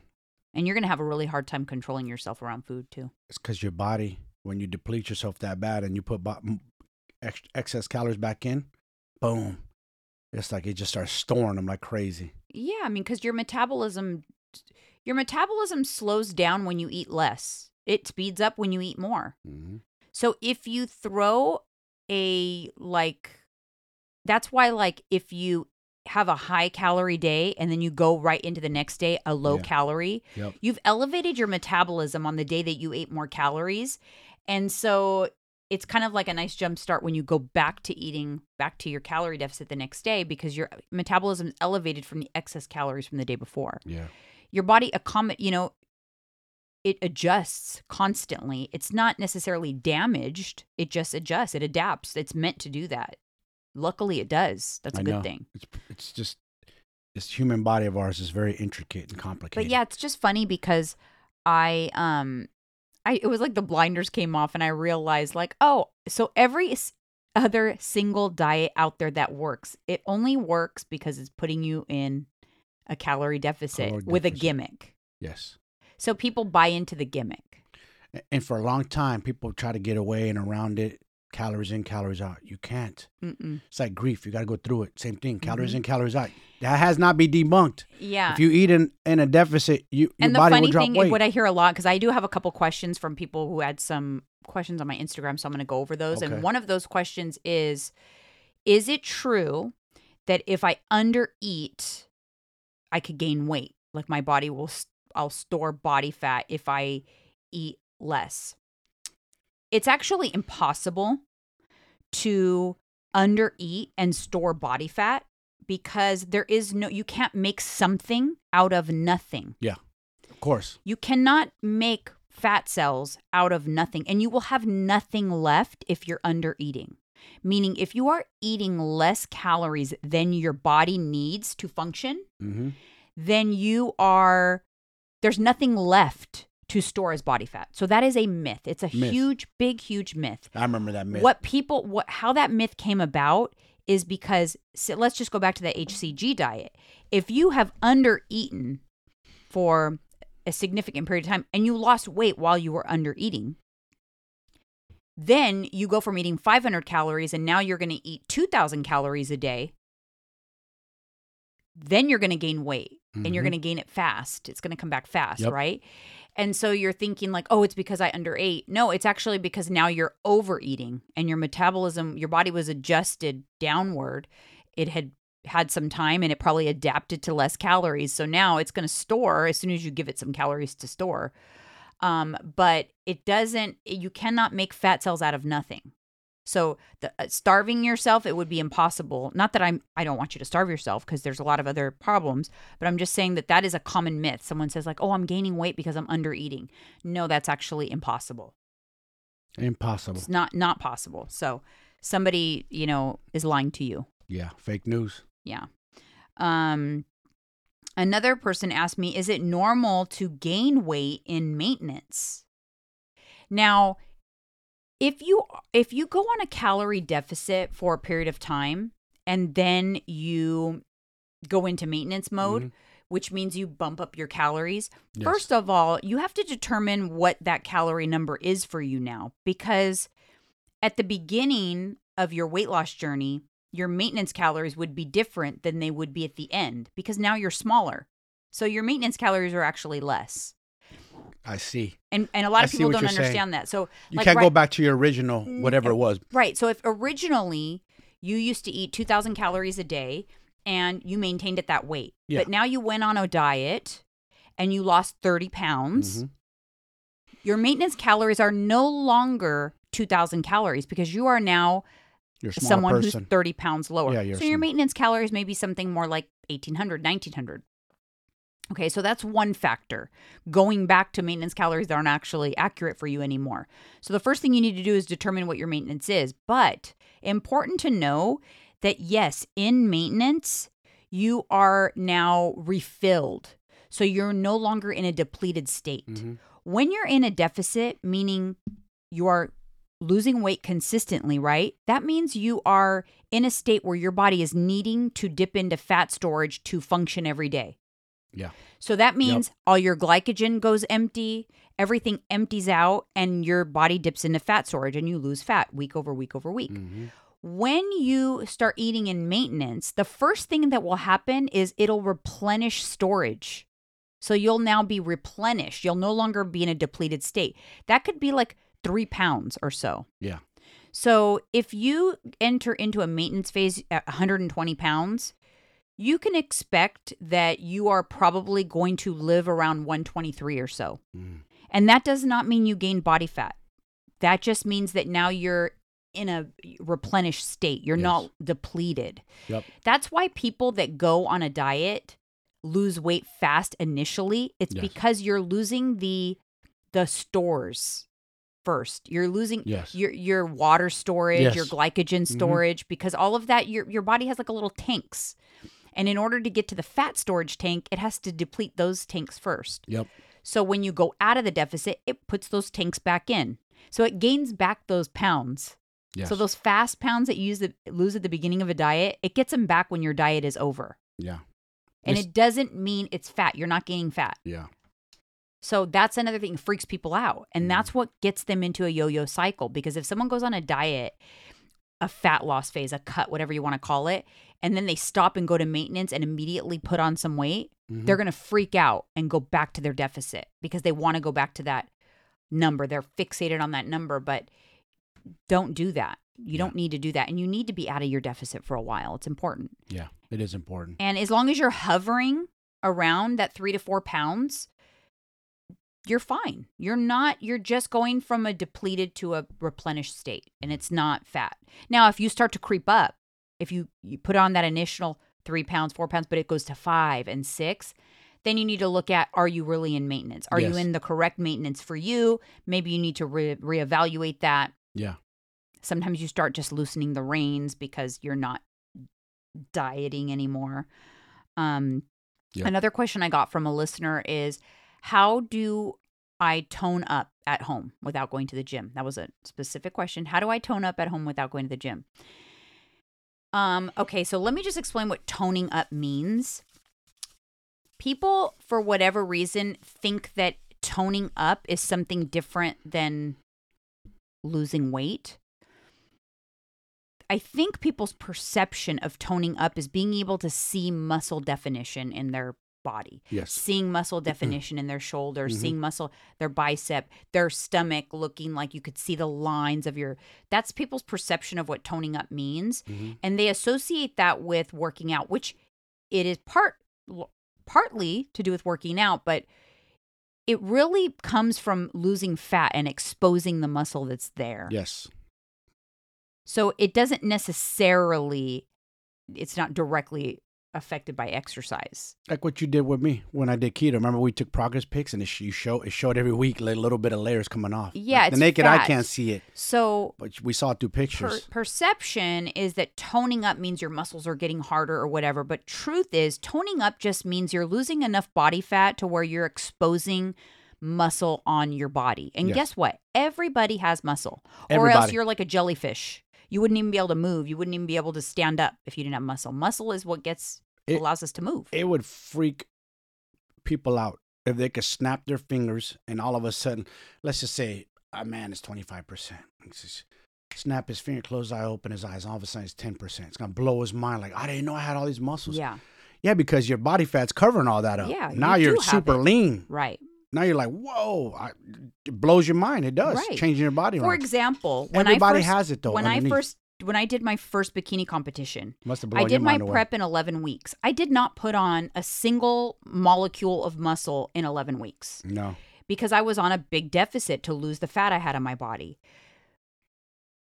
And you're going to have a really hard time controlling yourself around food, too. It's because your body, when you deplete yourself that bad and you put bo- ex- excess calories back in, boom. It's like it just starts storing them like crazy. Yeah, I mean, because your metabolism, your metabolism slows down when you eat less. It speeds up when you eat more. Mm-hmm. So if you throw a, like, that's why, like, if you have a high calorie day and then you go right into the next day, a low yeah. calorie, yep. you've elevated your metabolism on the day that you ate more calories. And so it's kind of like a nice jump start when you go back to eating, back to your calorie deficit the next day, because your metabolism is elevated from the excess calories from the day before. Yeah. Your body, accommod- you know, it adjusts constantly. It's not necessarily damaged. It just adjusts. It adapts. It's meant to do that. Luckily, it does. That's a I good know. thing. It's it's just this human body of ours is very intricate and complicated. But yeah, it's just funny because I um I it was like the blinders came off and I realized like, oh, so every other single diet out there that works, it only works because it's putting you in a calorie deficit, calorie with deficit. a gimmick. Yes. So people buy into the gimmick. And for a long time, people try to get away and around it. calories in, calories out. You can't. Mm-mm. It's like grief. You got to go through it. Same thing. Calories mm-hmm. in, calories out. That has not been debunked. Yeah. If you eat in, in a deficit, you your body will drop weight. And the funny thing, what I hear a lot, because I do have a couple questions from people who had some questions on my Instagram, so I'm going to go over those. Okay. And one of those questions is, is it true that if I undereat, I could gain weight? Like my body will, st- I'll store body fat if I eat less. It's actually impossible to undereat and store body fat because there is no, you can't make something out of nothing. Yeah, of course. You cannot make fat cells out of nothing, and you will have nothing left if you're undereating. Meaning if you are eating less calories than your body needs to function, mm-hmm. then you are, there's nothing left to store as body fat. So that is a myth. It's a myth. huge, big, huge myth. I remember that myth. What people, what, how that myth came about is because, so let's just go back to the H C G diet. If you have undereaten for a significant period of time and you lost weight while you were undereating, then you go from eating five hundred calories and now you're going to eat two thousand calories a day. Then you're going to gain weight mm-hmm. and you're going to gain it fast. It's going to come back fast, yep. right? And so you're thinking like, oh, it's because I underate. No, it's actually because now you're overeating and your metabolism, your body was adjusted downward. It had had some time and it probably adapted to less calories. So now it's going to store as soon as you give it some calories to store. Um, but it doesn't, you cannot make fat cells out of nothing. So the, uh, starving yourself, it would be impossible. Not that I'm, I don't want you to starve yourself because there's a lot of other problems, but I'm just saying that that is a common myth. Someone says like, oh, I'm gaining weight because I'm under eating. No, that's actually impossible. Impossible. It's not, not possible. So somebody, you know, is lying to you. Yeah. Fake news. Yeah. Um, another person asked me, is it normal to gain weight in maintenance? Now, If you if you go on a calorie deficit for a period of time and then you go into maintenance mode, mm-hmm. which means you bump up your calories, yes. first of all, you have to determine what that calorie number is for you now, because at the beginning of your weight loss journey, your maintenance calories would be different than they would be at the end because now you're smaller. So your maintenance calories are actually less. I see. And and a lot of people don't understand saying. that. So you like, can't right, go back to your original, whatever it was. Right. So if originally you used to eat two thousand calories a day and you maintained at that weight, yeah. but now you went on a diet and you lost thirty pounds, mm-hmm. your maintenance calories are no longer two thousand calories because you are now you're someone person. who's thirty pounds lower. Yeah, so small. Your maintenance calories may be something more like eighteen hundred, nineteen hundred. Okay, so that's one factor, going back to maintenance calories that aren't actually accurate for you anymore. So the first thing you need to do is determine what your maintenance is. But important to know that, yes, in maintenance, you are now refilled. So you're no longer in a depleted state. Mm-hmm. When you're in a deficit, meaning you are losing weight consistently, right? That means you are in a state where your body is needing to dip into fat storage to function every day. Yeah. So that means yep. all your glycogen goes empty, everything empties out, and your body dips into fat storage and you lose fat week over week over week. Mm-hmm. When you start eating in maintenance, the first thing that will happen is it'll replenish storage. So you'll now be replenished. You'll no longer be in a depleted state. That could be like three pounds or so. Yeah. So if you enter into a maintenance phase at one hundred twenty pounds, you can expect that you are probably going to live around one twenty-three or so. Mm. And that does not mean you gain body fat. That just means that now you're in a replenished state. You're yes. not depleted. Yep. That's why people that go on a diet lose weight fast initially. It's yes. because you're losing the the stores first. You're losing yes. your your water storage, yes. your glycogen storage, mm-hmm. because all of that, your your body has like a little tanks. And in order to get to the fat storage tank, it has to deplete those tanks first. Yep. So when you go out of the deficit, it puts those tanks back in. So it gains back those pounds. Yes. So those fast pounds that you use the, lose at the beginning of a diet, it gets them back when your diet is over. Yeah. And it's, it doesn't mean it's fat. You're not gaining fat. Yeah. So that's another thing that freaks people out. And that's what gets them into a yo-yo cycle. Because if someone goes on a diet, a fat loss phase, a cut, whatever you want to call it, and then they stop and go to maintenance and immediately put on some weight, mm-hmm. they're going to freak out and go back to their deficit because they want to go back to that number. They're fixated on that number, but don't do that. You yeah. don't need to do that. And you need to be out of your deficit for a while. It's important. Yeah, it is important. And as long as you're hovering around that three to four pounds, you're fine. You're not, you're just going from a depleted to a replenished state, and it's not fat. Now, if you start to creep up, if you, you put on that initial three pounds, four pounds, but it goes to five and six, then you need to look at, are you really in maintenance? Are yes. you in the correct maintenance for you? Maybe you need to re- reevaluate that. Yeah. Sometimes you start just loosening the reins because you're not dieting anymore. Um, yeah. Another question I got from a listener is, how do I tone up at home without going to the gym? That was a specific question. How do I tone up at home without going to the gym? Um, okay, so let me just explain what toning up means. People, for whatever reason, think that toning up is something different than losing weight. I think people's perception of toning up is being able to see muscle definition in their body. Yes. Seeing muscle definition in their shoulders, mm-hmm. seeing muscle, their bicep, their stomach looking like you could see the lines of your, that's people's perception of what toning up means. Mm-hmm. And they associate that with working out, which it is part, partly to do with working out, but it really comes from losing fat and exposing the muscle that's there. Yes. So it doesn't necessarily, it's not directly affected by exercise. Like what you did with me when I did keto. Remember we took progress pics and it, you show, it showed every week a little bit of layers coming off. Yeah, like it's the naked fat. I can't see it. So, but we saw it through pictures. Per- perception is that toning up means your muscles are getting harder or whatever. But truth is, toning up just means you're losing enough body fat to where you're exposing muscle on your body. And yes. guess what? Everybody has muscle. Everybody. Or else you're like a jellyfish. You wouldn't even be able to move. You wouldn't even be able to stand up if you didn't have muscle. Muscle is what gets it, allows us to move. It would freak people out if they could snap their fingers and all of a sudden, let's just say a man is twenty-five percent. Just snap his finger, close his eye, open his eyes, and all of a sudden it's ten percent. It's going to blow his mind like, I didn't know I had all these muscles. Yeah. Yeah, because your body fat's covering all that up. Yeah, now you you're super lean. Right. Now you're like, whoa, I, it blows your mind. It does. Right. Changing your body around. For example, when Everybody I first, has it though. When underneath. I first when I did my first bikini competition, must have blown I did your mind my away. Prep in eleven weeks. I did not put on a single molecule of muscle in eleven weeks. No. Because I was on a big deficit to lose the fat I had on my body.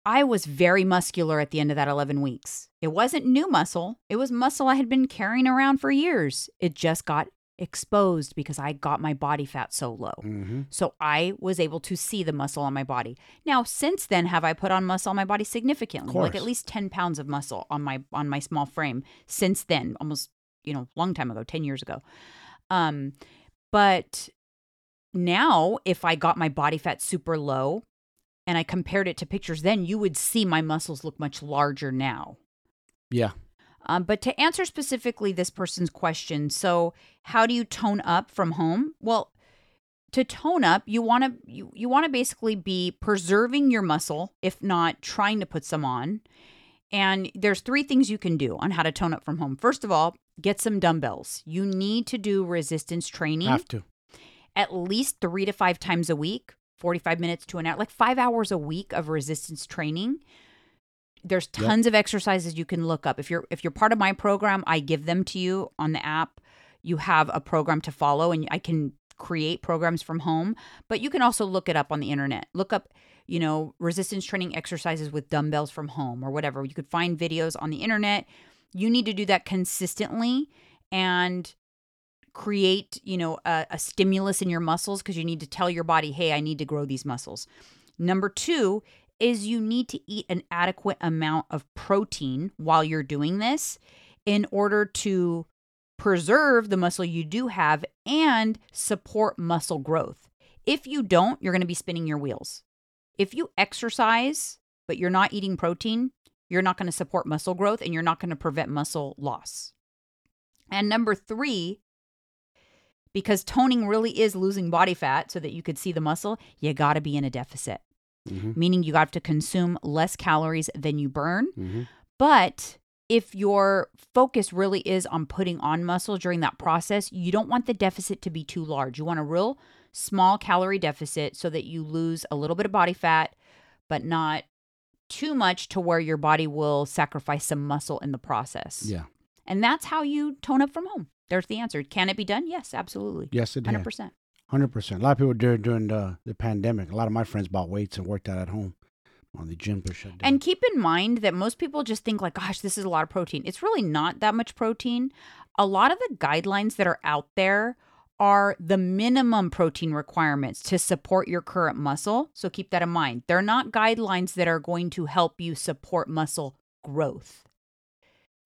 I was very muscular at the end of that eleven weeks. It wasn't new muscle. It was muscle I had been carrying around for years. It just got exposed because I got my body fat so low. Mm-hmm. So I was able to see the muscle on my body. Now, since then, have I put on muscle on my body significantly? Like at least ten pounds of muscle on my on my small frame since then, almost, you know, long time ago, ten years ago. Um, but now if I got my body fat super low and I compared it to pictures, then you would see my muscles look much larger now. Yeah. Um, but to answer specifically this person's question, so how do you tone up from home? Well, to tone up, you want to you, you want to basically be preserving your muscle, if not trying to put some on. And there's three things you can do on how to tone up from home. First of all, get some dumbbells. You need to do resistance training. Have to. At least three to five times a week, forty-five minutes to an hour, like five hours a week of resistance training. There's tons yep. of exercises you can look up. If you're if you're part of my program, I give them to you on the app. You have a program to follow, and I can create programs from home. But you can also look it up on the internet. Look up, you know, resistance training exercises with dumbbells from home or whatever. You could find videos on the internet. You need to do that consistently and create, you know, a, a stimulus in your muscles because you need to tell your body, hey, I need to grow these muscles. Number two is you need to eat an adequate amount of protein while you're doing this in order to preserve the muscle you do have and support muscle growth. If you don't, you're going to be spinning your wheels. If you exercise, but you're not eating protein, you're not going to support muscle growth and you're not going to prevent muscle loss. And number three, because toning really is losing body fat so that you could see the muscle, you got to be in a deficit. Mm-hmm. Meaning you have to consume less calories than you burn. Mm-hmm. But if your focus really is on putting on muscle during that process, you don't want the deficit to be too large. You want a real small calorie deficit so that you lose a little bit of body fat, but not too much to where your body will sacrifice some muscle in the process. Yeah. And that's how you tone up from home. There's the answer. Can it be done? Yes, absolutely. Yes, it one hundred percent. Can. one hundred percent. A lot of people during, during the, the pandemic, a lot of my friends bought weights and worked out at home on the gym or shut down. And keep in mind that most people just think like, gosh, this is a lot of protein. It's really not that much protein. A lot of the guidelines that are out there are the minimum protein requirements to support your current muscle. So keep that in mind. They're not guidelines that are going to help you support muscle growth.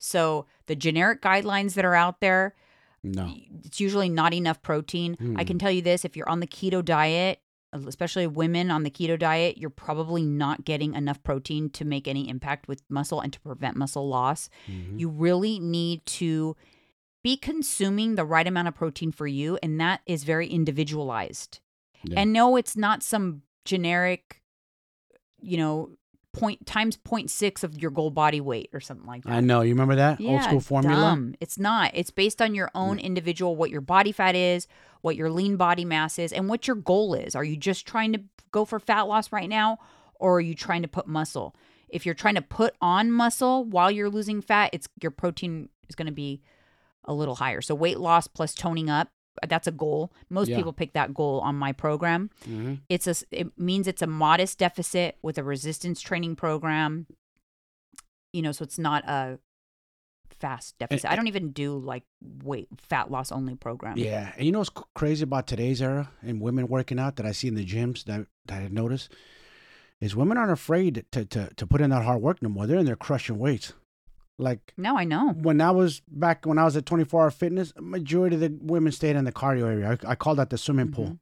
So the generic guidelines that are out there, no, it's usually not enough protein. Mm. I can tell you this, if you're on the keto diet, especially women on the keto diet, you're probably not getting enough protein to make any impact with muscle and to prevent muscle loss. Mm-hmm. You really need to be consuming the right amount of protein for you, and that is very individualized. Yeah. And no, it's not some generic, you know, point times point six of your goal body weight or something like that. I know. You remember that? Yeah, old school formula? Dumb. It's not. It's based on your own individual, what your body fat is, what your lean body mass is, and what your goal is. Are you just trying to go for fat loss right now, or are you trying to put muscle? If you're trying to put on muscle while you're losing fat, it's your protein is going to be a little higher. So weight loss plus toning up, that's a goal. Most yeah. people pick that goal on my program. Mm-hmm. It's a, it means it's a modest deficit with a resistance training program. You know, so it's not a fast deficit. And, I don't even do like weight fat loss only program. Yeah, and you know what's crazy about today's era and women working out that I see in the gyms that that I've noticed is women aren't afraid to to to put in that hard work no more. They're in there crushing weights. Like no, I know. When I was back, when I was at twenty-four Hour Fitness, majority of the women stayed in the cardio area. I, I called that the swimming mm-hmm. pool.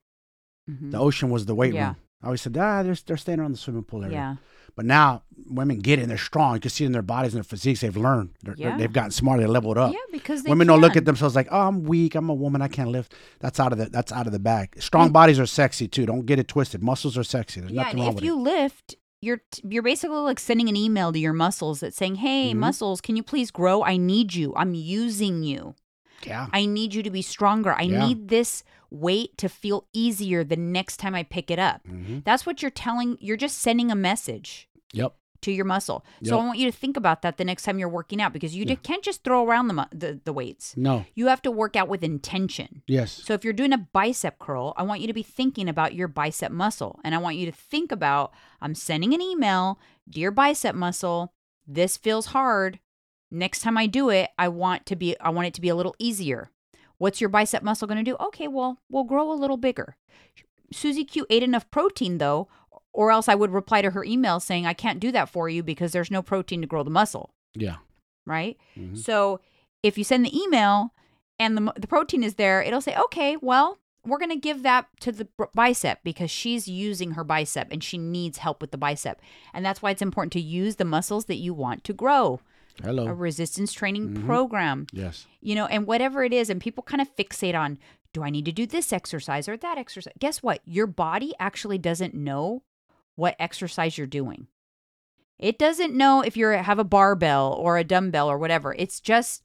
Mm-hmm. The ocean was the weight yeah. room. I always said, ah, they're they're staying around the swimming pool area. Yeah. But now women get in, they're strong. You can see it in their bodies and their physiques. They've learned. They're, yeah. they're, they've gotten smarter. They leveled up. Yeah, because they women can. Don't look at themselves like, oh, I'm weak. I'm a woman. I can't lift. That's out of the that's out of the bag. Strong mm-hmm. bodies are sexy too. Don't get it twisted. Muscles are sexy. There's yeah, nothing wrong with it. Yeah, if you lift. You're you're basically like sending an email to your muscles that's saying, hey, mm-hmm. muscles, can you please grow? I need you. I'm using you. Yeah. I need you to be stronger. I yeah. need this weight to feel easier the next time I pick it up. Mm-hmm. That's what you're telling. You're just sending a message yep. to your muscle. Yep. So I want you to think about that the next time you're working out, because you yeah. can't just throw around the, the the weights. No. You have to work out with intention. Yes. So if you're doing a bicep curl, I want you to be thinking about your bicep muscle. And I want you to think about, I'm sending an email, dear bicep muscle, this feels hard. Next time I do it, I want to be I want it to be a little easier. What's your bicep muscle going to do? Okay, well, we'll grow a little bigger. Susie Q ate enough protein though, or else I would reply to her email saying, I can't do that for you because there's no protein to grow the muscle. Yeah. Right? Mm-hmm. So if you send the email and the, the protein is there, it'll say, okay, well, we're going to give that to the bicep because she's using her bicep and she needs help with the bicep. And that's why it's important to use the muscles that you want to grow. Hello. A resistance training mm-hmm. program. Yes. You know, and whatever it is, and people kind of fixate on, do I need to do this exercise or that exercise? Guess what? Your body actually doesn't know what exercise you're doing. It doesn't know if you have a barbell or a dumbbell or whatever. It's just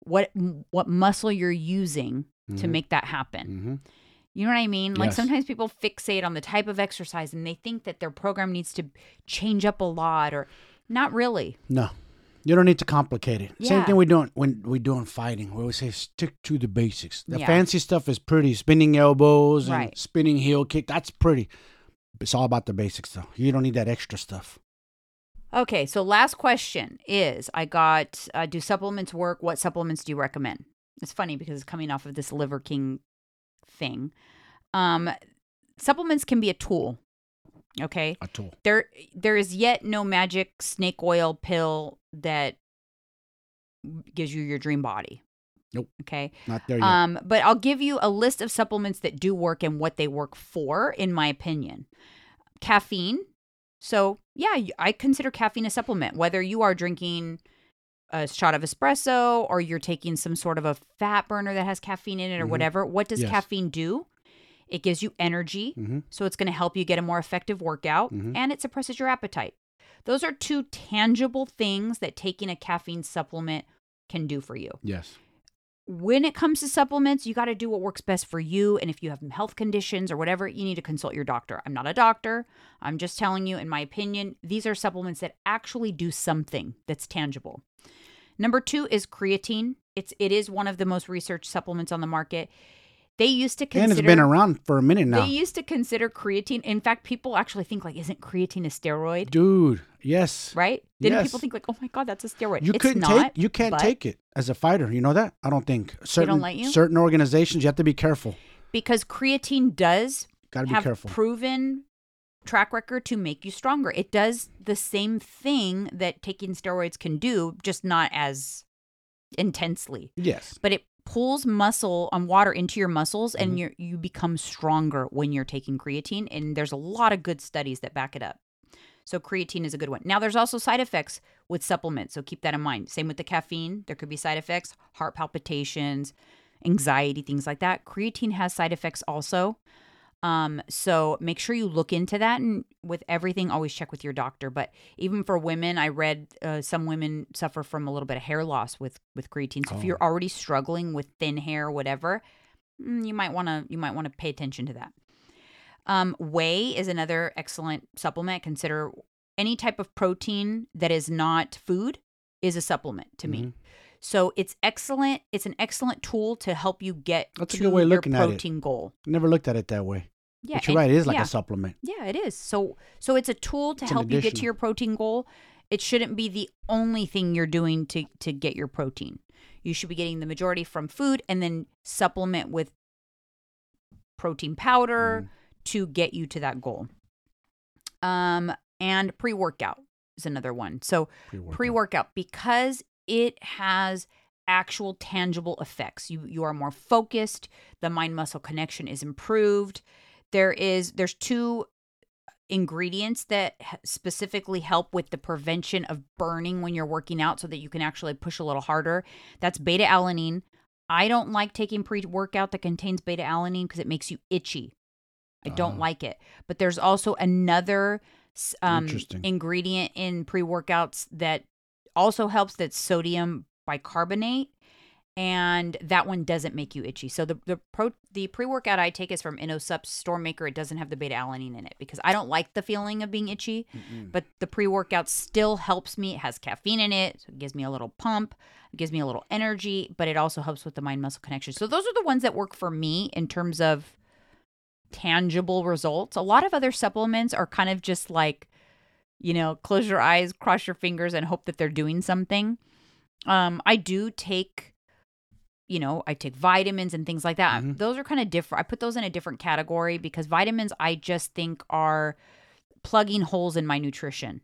what what muscle you're using mm-hmm. to make that happen. Mm-hmm. You know what I mean? Yes. Like sometimes people fixate on the type of exercise and they think that their program needs to change up a lot, or not really. No. You don't need to complicate it. Yeah. Same thing we're doing when we're doing fighting. We always say stick to the basics. The yeah. fancy stuff is pretty. Spinning elbows right. and spinning heel kick. That's pretty. It's all about the basics, though. You don't need that extra stuff. Okay, so last question is, I got, uh, do supplements work? What supplements do you recommend? It's funny because it's coming off of this Liver King thing. Um, supplements can be a tool, okay? A tool. There, there is yet no magic snake oil pill that gives you your dream body. Nope. Okay. Not there yet. Um, but I'll give you a list of supplements that do work and what they work for, in my opinion. Caffeine. So yeah, I consider caffeine a supplement, whether you are drinking a shot of espresso, or you're taking some sort of a fat burner that has caffeine in it, or mm-hmm. whatever, what does yes. caffeine do? It gives you energy. Mm-hmm. So it's going to help you get a more effective workout, mm-hmm. and it suppresses your appetite. Those are two tangible things that taking a caffeine supplement can do for you. Yes. When it comes to supplements, you got to do what works best for you. And if you have health conditions or whatever, you need to consult your doctor. I'm not a doctor. I'm just telling you, in my opinion, these are supplements that actually do something that's tangible. Number two is creatine. It's, it is one of the most researched supplements on the market. They used to consider... And it's been around for a minute now. They used to consider creatine... In fact, people actually think, like, isn't creatine a steroid? Dude, yes. Right? Didn't yes. people think, like, oh, my God, that's a steroid? You it's couldn't not, take, You can't take it as a fighter. You know that? I don't think. Certain, they don't let you? Certain organizations, you have to be careful. Because creatine does Gotta be have careful. proven track record to make you stronger. It does the same thing that taking steroids can do, just not as intensely. Yes. But it... pulls muscle and um, water into your muscles, and mm-hmm. you you become stronger when you're taking creatine. And there's a lot of good studies that back it up. So creatine is a good one. Now, there's also side effects with supplements, so keep that in mind. Same with the caffeine. There could be side effects, heart palpitations, anxiety, things like that. Creatine has side effects also. Um, so make sure you look into that. And with everything, always check with your doctor. But even for women, I read uh, some women suffer from a little bit of hair loss with, with creatine. So oh. if you're already struggling with thin hair or whatever, you might want to you might want to pay attention to that. Um, whey is another excellent supplement. Consider any type of protein that is not food is a supplement to mm-hmm. me. So it's excellent. It's an excellent tool to help you get That's to a good way your protein goal. I never looked at it that way. Yeah, but you're and, right. It is like yeah. a supplement. Yeah, it is. So so it's a tool to it's help you get to your protein goal. It shouldn't be the only thing you're doing to, to get your protein. You should be getting the majority from food, and then supplement with protein powder mm. to get you to that goal. Um, and pre-workout is another one. So pre-workout, pre-workout because it has actual tangible effects. You you are more focused. The mind-muscle connection is improved. There is there's two ingredients that specifically help with the prevention of burning when you're working out, so that you can actually push a little harder. That's beta-alanine. I don't like taking pre-workout that contains beta-alanine because it makes you itchy. I don't uh-huh. like it. But there's also another um, ingredient in pre-workouts that also helps, that sodium bicarbonate, and that one doesn't make you itchy. So the the, pro, the pre-workout I take is from InnoSupps Stormmaker. It doesn't have the beta-alanine in it because I don't like the feeling of being itchy, mm-mm. but the pre-workout still helps me. It has caffeine in it, so it gives me a little pump, it gives me a little energy, but it also helps with the mind-muscle connection. So those are the ones that work for me in terms of tangible results. A lot of other supplements are kind of just like, you know, close your eyes, cross your fingers, and hope that they're doing something. Um, I do take, you know, I take vitamins and things like that. Mm-hmm. Those are kind of different. I put those in a different category because vitamins, I just think, are plugging holes in my nutrition.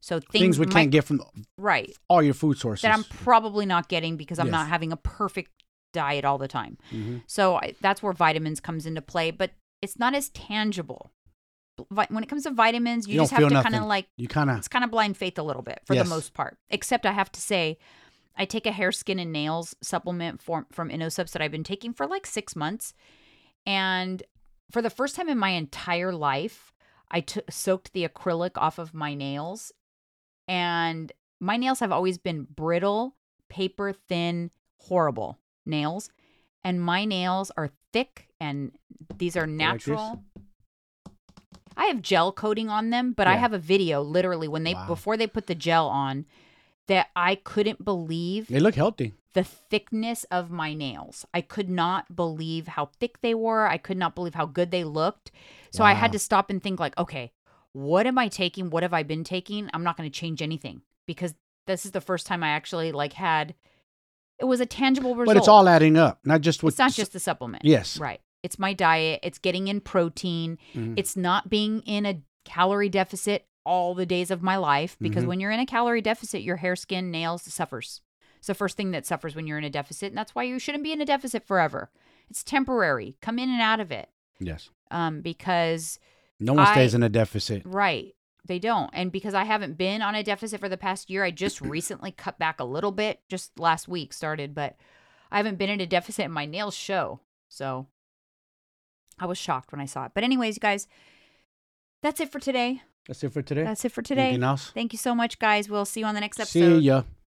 So things, things we might, can't get from right all your food sources. That I'm probably not getting because I'm yes. not having a perfect diet all the time. Mm-hmm. So I, that's where vitamins comes into play, but it's not as tangible. When it comes to vitamins, you, you just have to kind of like, you kind of, it's kind of blind faith a little bit for yes. the most part. Except I have to say, I take a hair, skin, and nails supplement for, from InnoSupps that I've been taking for like six months. And for the first time in my entire life, I t- soaked the acrylic off of my nails. And my nails have always been brittle, paper thin, horrible nails. And my nails are thick, and these are natural. Like I have gel coating on them, but yeah. I have a video literally when they wow. before they put the gel on that I couldn't believe. They look healthy. The thickness of my nails. I could not believe how thick they were. I could not believe how good they looked. So wow. I had to stop and think like, okay, what am I taking? What have I been taking? I'm not going to change anything because this is the first time I actually like had, it was a tangible result. But it's all adding up. Not just with It's not just the supplement. Yes. Right. It's my diet. It's getting in protein. Mm-hmm. It's not being in a calorie deficit all the days of my life because mm-hmm. when you're in a calorie deficit, your hair, skin, nails suffers. It's the first thing that suffers when you're in a deficit, and that's why you shouldn't be in a deficit forever. It's temporary. Come in and out of it. Yes. Um, because no one I, stays in a deficit. Right. They don't. And because I haven't been on a deficit for the past year, I just recently cut back a little bit, just last week started, but I haven't been in a deficit and my nails show. So I was shocked when I saw it. But anyways, you guys, that's it for today. That's it for today. That's it for today. Anything else? Thank you so much, guys. We'll see you on the next episode. See ya.